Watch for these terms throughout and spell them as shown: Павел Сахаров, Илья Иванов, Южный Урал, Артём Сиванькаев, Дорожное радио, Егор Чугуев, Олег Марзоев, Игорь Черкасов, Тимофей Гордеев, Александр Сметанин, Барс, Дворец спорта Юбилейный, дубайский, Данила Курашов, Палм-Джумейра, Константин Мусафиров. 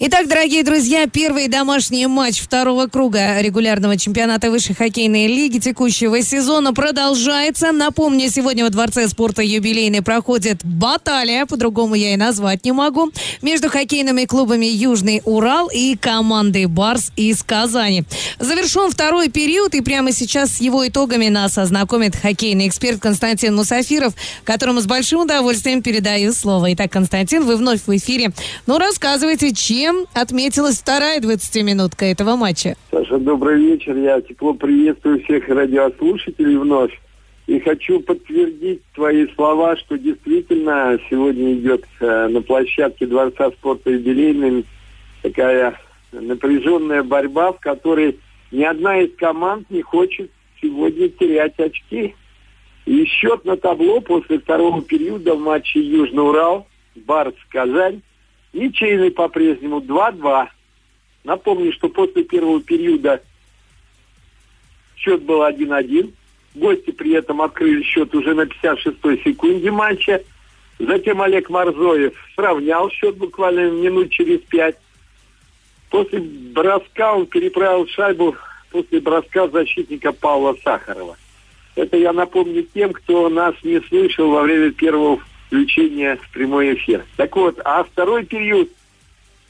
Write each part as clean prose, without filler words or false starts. Итак, дорогие друзья, первый домашний матч второго круга регулярного чемпионата высшей хоккейной лиги текущего сезона продолжается. Напомню, сегодня во Дворце спорта Юбилейный проходит баталия, по-другому я и назвать не могу, между хоккейными клубами «Южный Урал» и командой «Барс» из Казани. Завершен второй период, и прямо сейчас с его итогами нас ознакомит хоккейный эксперт Константин Мусафиров, которому с большим удовольствием передаю слово. Итак, Константин, вы вновь в эфире. Ну, рассказывайте, чем отметилась вторая 20-минутка этого матча. Саша, добрый вечер. Я тепло приветствую всех радиослушателей вновь. И хочу подтвердить твои слова, что действительно сегодня идет на площадке Дворца спорта Юбилейный такая напряженная борьба, в которой ни одна из команд не хочет сегодня терять очки. И счет на табло после второго периода в матче Южный Урал, Барс, Казань ничейный по-прежнему 2-2. Напомню, что после первого периода счет был 1-1. Гости при этом открыли счет уже на 56-й секунде матча. Затем Олег Марзоев сравнял счет буквально минут через 5. После броска он переправил шайбу после броска защитника Павла Сахарова. Это я напомню тем, кто нас не слышал во время первого включение в прямой эфир. Так вот, а второй период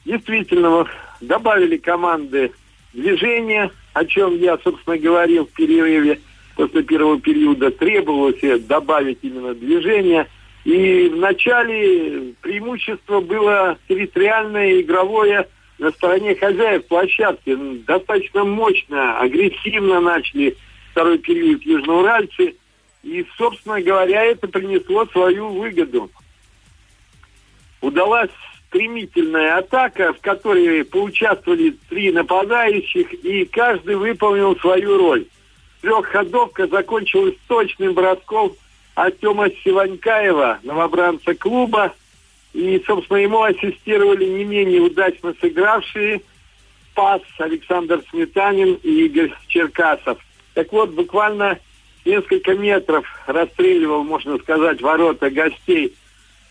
действительно добавили команды движения, о чем я, собственно, говорил в перерыве после первого периода. Требовалось добавить именно движение. И в начале преимущество было территориальное, игровое на стороне хозяев площадки. Достаточно мощно, агрессивно начали второй период южноуральцы. И, собственно говоря, это принесло свою выгоду. Удалась стремительная атака, в которой поучаствовали 3 нападающих, и каждый выполнил свою роль. Трехходовка закончилась точным броском Артёма Сиванькаева, новобранца клуба. И, собственно, ему ассистировали не менее удачно сыгравшие пас Александр Сметанин и Игорь Черкасов. Так вот, буквально несколько метров расстреливал, можно сказать, ворота гостей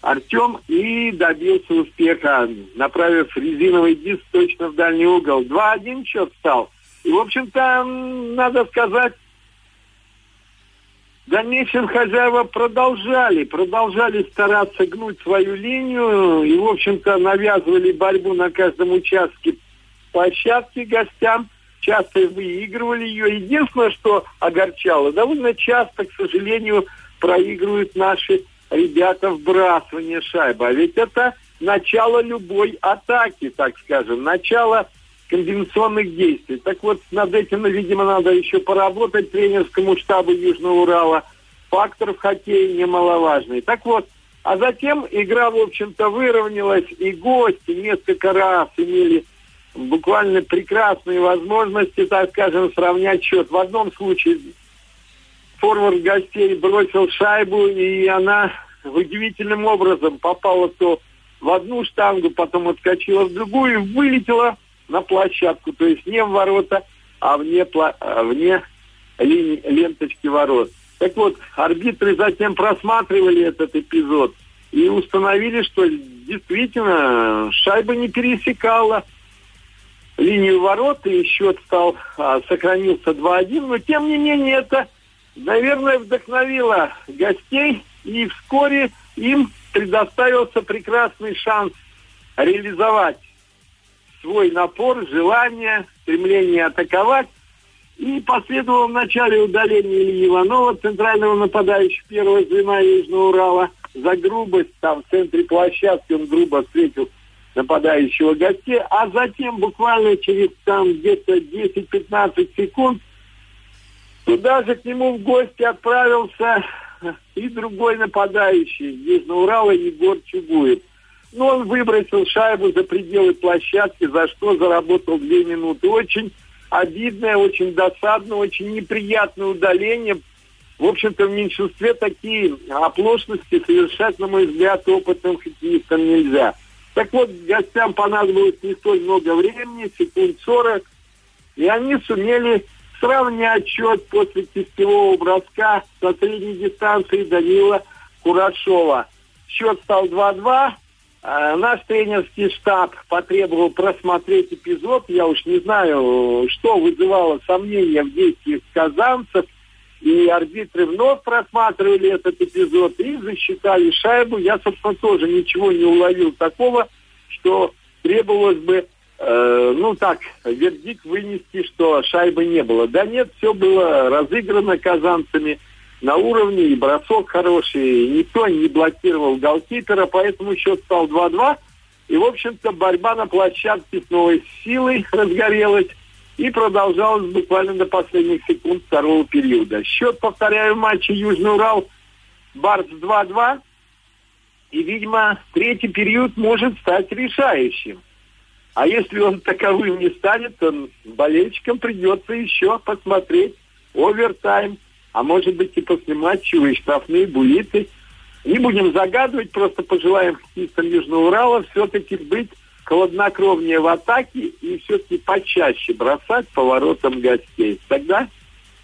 Артем и добился успеха, направив резиновый диск точно в дальний угол. 2-1 счет стал. И, в общем-то, надо сказать, в дальнейшем хозяева продолжали стараться гнуть свою линию и, в общем-то, навязывали борьбу на каждом участке площадки гостям. Часто выигрывали ее. Единственное, что огорчало, довольно часто, к сожалению, проигрывают наши ребята вбрасывание шайбы. А ведь это начало любой атаки, так скажем, начало комбинационных действий. Так вот, над этим, видимо, надо еще поработать тренерскому штабу Южного Урала. Фактор в хоккее немаловажный. Так вот, а затем игра, в общем-то, выровнялась, и гости несколько раз имели буквально прекрасные возможности, так скажем, сравнять счет. В одном случае форвард гостей бросил шайбу, и она удивительным образом попала то в одну штангу, потом отскочила в другую и вылетела на площадку. То есть не в ворота, а вне ленточки ворот. Так вот, арбитры затем просматривали этот эпизод и установили, что действительно шайба не пересекала линию ворот, и счет стал, сохранился 2-1. Но, тем не менее, это, наверное, вдохновило гостей, и вскоре им предоставился прекрасный шанс реализовать свой напор, желание, стремление атаковать. И последовало в начале удаление Ильи Иванова, центрального нападающего первого звена Южного Урала. За грубость там в центре площадки он грубо встретил нападающего гостей, а затем буквально через там где-то 10-15 секунд туда же к нему в гости отправился и другой нападающий из Южного Урала Егор Чугуев. Но он выбросил шайбу за пределы площадки, за что заработал 2 минуты. Очень обидное, очень досадное, очень неприятное удаление. В общем-то, в меньшинстве такие оплошности совершать, на мой взгляд, опытным хоккеистам нельзя. Так вот, гостям понадобилось не столь много времени, секунд 40, и они сумели сравнять счет после кистевого броска со средней дистанции Данила Курашова. Счет стал 2-2. Наш тренерский штаб потребовал просмотреть эпизод. Я уж не знаю, что вызывало сомнения в действиях казанцев. И арбитры вновь просматривали этот эпизод и засчитали шайбу. Я, собственно, тоже ничего не уловил такого, что требовалось бы, вердикт вынести, что шайбы не было. Да нет, все было разыграно казанцами на уровне, и бросок хороший, и никто не блокировал голкипера, поэтому счет стал 2-2. И, в общем-то, борьба на площадке с новой силой разгорелась и продолжалась буквально до последних секунд второго периода. Счет, повторяю, в матче Южный Урал Барс 2-2. И, видимо, третий период может стать решающим. А если он таковым не станет, то болельщикам придется еще посмотреть овертайм, а может быть и послематчевые штрафные буллиты. Не будем загадывать, просто пожелаем хоккеистам Южного Урала все-таки быть хладнокровнее в атаке и все-таки почаще бросать по воротам гостей. Тогда,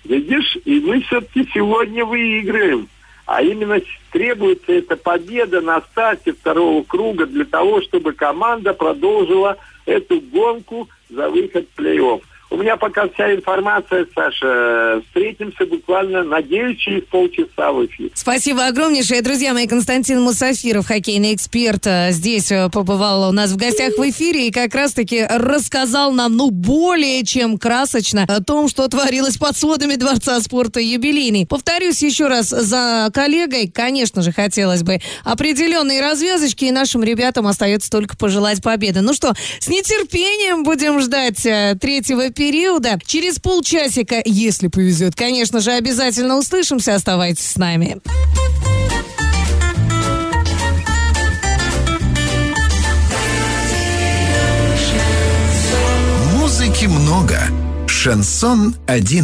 видишь, и мы все-таки сегодня выиграем. А именно требуется эта победа на старте второго круга для того, чтобы команда продолжила эту гонку за выход в плей-офф. У меня пока вся информация, Саша. Встретимся буквально, надеюсь, через полчаса в эфире. Спасибо огромнейшее, друзья мои. Константин Мусафиров, хоккейный эксперт, здесь побывал у нас в гостях в эфире и как раз-таки рассказал нам, более чем красочно о том, что творилось под сводами Дворца спорта «Юбилейный». Повторюсь еще раз за коллегой. Конечно же, хотелось бы определенные развязочки, и нашим ребятам остается только пожелать победы. Ну что, с нетерпением будем ждать третьего периода. Через полчасика, если повезет, конечно же, обязательно услышимся. Оставайтесь с нами. Музыки много. Шансон 1.